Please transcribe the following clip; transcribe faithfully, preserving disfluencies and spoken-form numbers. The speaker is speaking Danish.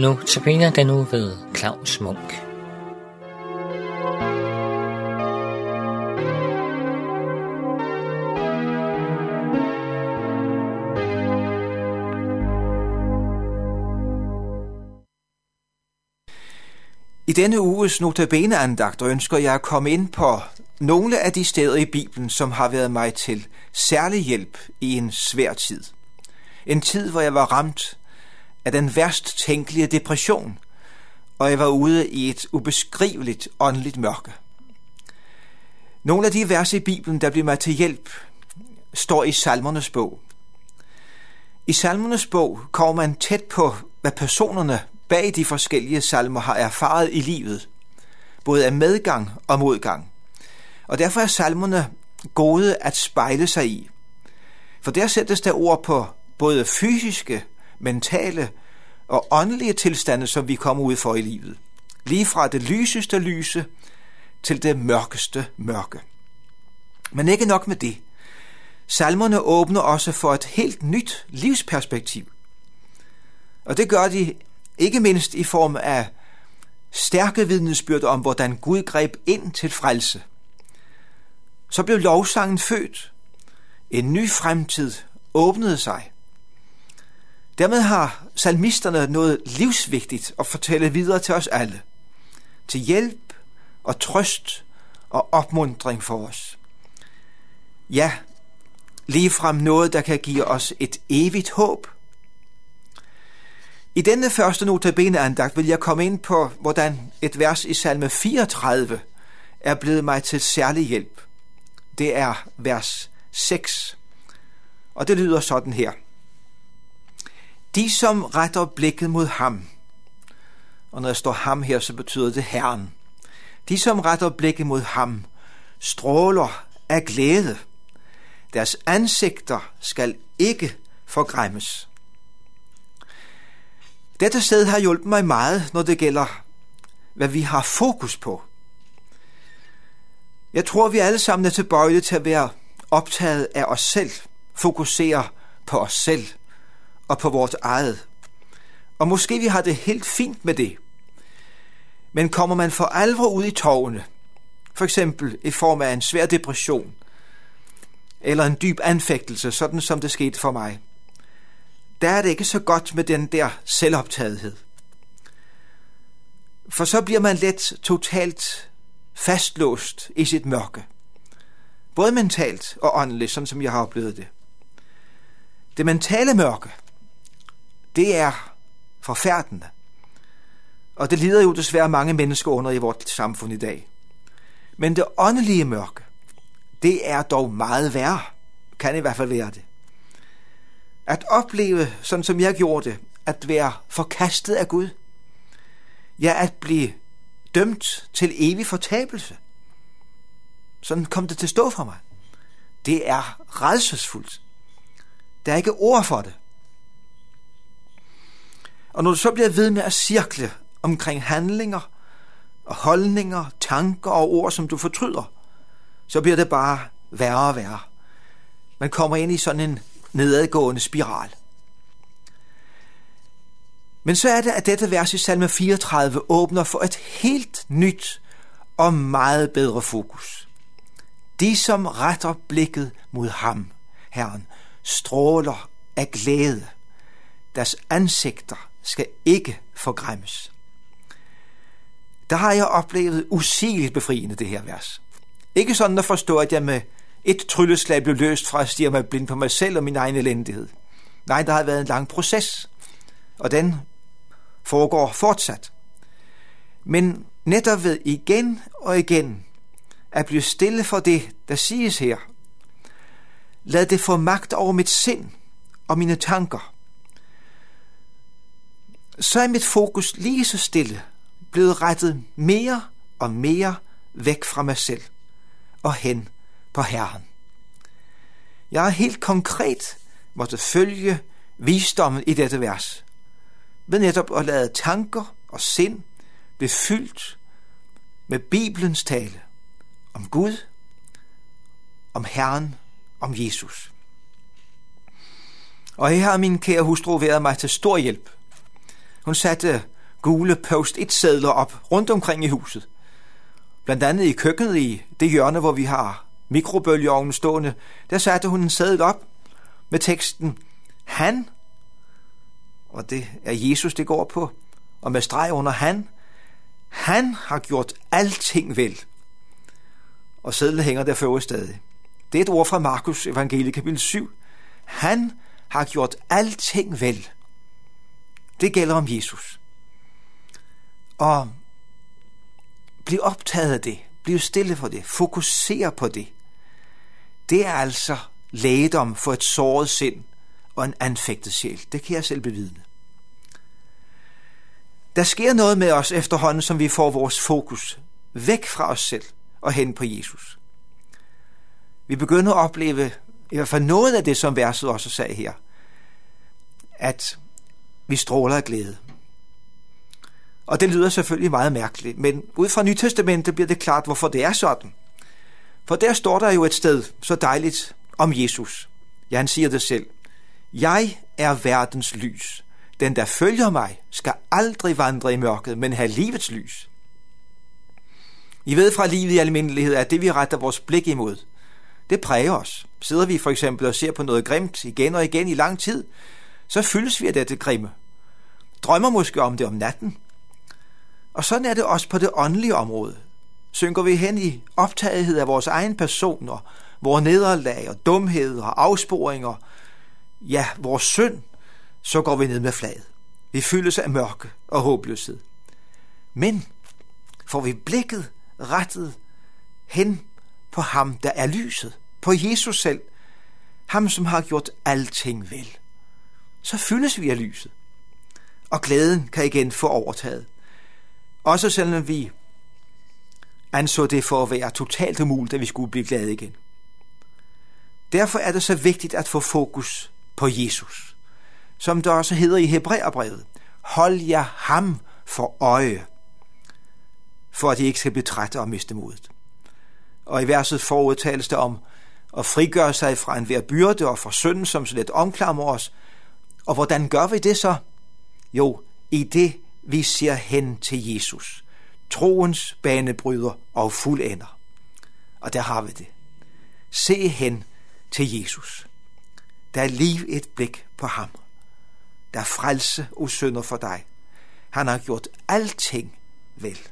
Nota Bena den uge ved Claus Munk. I denne uges Nota Bene-andagt ønsker jeg at komme ind på nogle af de steder i Bibelen, som har været mig til særlig hjælp i en svær tid. En tid, hvor jeg var ramt af den værst tænkelige depression, og jeg var ude i et ubeskriveligt åndeligt mørke. Nogle af de vers i Bibelen, der blev mig til hjælp, står i Salmernes bog. I Salmernes bog kommer man tæt på, hvad personerne bag de forskellige salmer har erfaret i livet, både af medgang og modgang. Og derfor er salmerne gode at spejle sig i. For der sættes der ord på både fysiske, mentale og åndelige tilstande, som vi kommer ud for i livet. Lige fra det lyseste lyse til det mørkeste mørke. Men ikke nok med det. Salmerne åbner også for et helt nyt livsperspektiv. Og det gør de ikke mindst i form af stærke vidnesbyrd om, hvordan Gud greb ind til frelse. Så blev lovsangen født. En ny fremtid åbnede sig. Dermed har salmisterne noget livsvigtigt at fortælle videre til os alle. Til hjælp og trøst og opmuntring for os. Ja, ligefrem noget, der kan give os et evigt håb. I denne første Nota Bene-andagt vil jeg komme ind på, hvordan et vers i salme fireogtredive er blevet mig til særlig hjælp. Det er vers seks, og det lyder sådan her. De, som retter blikket mod ham, og når jeg står ham her, så betyder det Herren. De, som retter blikket mod ham, stråler af glæde. Deres ansigter skal ikke forgræmmes. Dette sted har hjulpet mig meget, når det gælder, hvad vi har fokus på. Jeg tror, vi alle sammen er tilbøjelige til at være optaget af os selv, fokusere på os selv og på vores eget. Og måske vi har det helt fint med det. Men kommer man for alvor ud i tårene, for eksempel i form af en svær depression eller en dyb anfægtelse, sådan som det skete for mig, der er det ikke så godt med den der selvoptagethed. For så bliver man let totalt fastlåst i sit mørke. Både mentalt og åndeligt, sådan som jeg har oplevet det. Det mentale mørke, det er forfærdende. Og det lider jo desværre mange mennesker under i vores samfund i dag. Men det åndelige mørke, det er dog meget værre. Kan i hvert fald være det. At opleve, sådan som jeg gjorde det, at være forkastet af Gud. Ja, at blive dømt til evig fortabelse. Sådan kom det til at stå for mig. Det er rædselsfuldt. Der er ikke ord for det. Og når du så bliver ved med at cirkle omkring handlinger og holdninger, tanker og ord, som du fortryder, så bliver det bare værre og værre. Man kommer ind i sådan en nedadgående spiral. Men så er det, at dette vers i salme fireogtredive åbner for et helt nyt og meget bedre fokus. De, som retter blikket mod ham, Herren, stråler af glæde. Deres ansigter skal ikke forgræmmes. Der har jeg oplevet usigeligt befriende det her vers. Ikke sådan at forstå, at jeg med et trylleslag blev løst fra at stirre mig blind på mig selv og min egen elendighed. Nej, der har været en lang proces, og den foregår fortsat. Men netop ved igen og igen at blive stille for det, der siges her. Lad det få magt over mit sind og mine tanker. Så er mit fokus lige så stille blevet rettet mere og mere væk fra mig selv og hen på Herren. Jeg har helt konkret måtte følge visdommen i dette vers, ved netop at lade tanker og sind blive fyldt med Bibelens tale om Gud, om Herren, om Jesus. Og her har min kære hustru været mig til stor hjælp. Hun satte gule post-it-sedler op rundt omkring i huset. Blandt andet i køkkenet i det hjørne, hvor vi har mikrobølgeovnen stående, der satte hun en seddel op med teksten Han, og det er Jesus, det går på, og med streg under han. Han har gjort alting vel. Og sedlen hænger derfor stadig. Det er et ord fra Markus evangeliet kapitel syv. Han har gjort alting vel. Det gælder om Jesus. Og bliv optaget af det. Bliv stille for det. Fokuser på det. Det er altså lægedom for et såret sind og en anfægtet sjæl. Det kan jeg selv bevidne. Der sker noget med os efterhånden, som vi får vores fokus væk fra os selv og hen på Jesus. Vi begynder at opleve i hvert fald noget af det, som verset også sagde her, at vi stråler af glæde. Og det lyder selvfølgelig meget mærkeligt, men ud fra Nytestamentet bliver det klart, hvorfor det er sådan. For der står der jo et sted så dejligt om Jesus. Ja, han siger det selv. Jeg er verdens lys. Den, der følger mig, skal aldrig vandre i mørket, men have livets lys. I ved fra livet i almindelighed, at det, vi retter vores blik imod, det præger os. Sidder vi for eksempel og ser på noget grimt igen og igen i lang tid, så fyldes vi af dette grimme. Drømmer måske om det om natten. Og sådan er det også på det åndelige område. Synker vi hen i optagethed af vores egen personer, vores nederlag og dumhed og afsporinger, ja, vores synd, så går vi ned med flaget. Vi fyldes af mørke og håbløshed. Men får vi blikket rettet hen på ham, der er lyset, på Jesus selv, ham, som har gjort alting vel, så fyldes vi af lyset. Og glæden kan igen få overtaget. Også selvom vi anså det for at være totalt umuligt, at vi skulle blive glade igen. Derfor er det så vigtigt at få fokus på Jesus, som der også hedder i Hebræerbrevet. Hold jer ham for øje, for at I ikke skal blive trætte og miste modet. Og i verset forud tales der om at frigøre sig fra enhver byrde og fra synden, som så let omklamrer os. Og hvordan gør vi det så? Jo, i det vi ser hen til Jesus, troens banebryder og fuldender. Og der har vi det. Se hen til Jesus. Der er lige et blik på ham. Der er frelse og synder for dig. Han har gjort alting vel.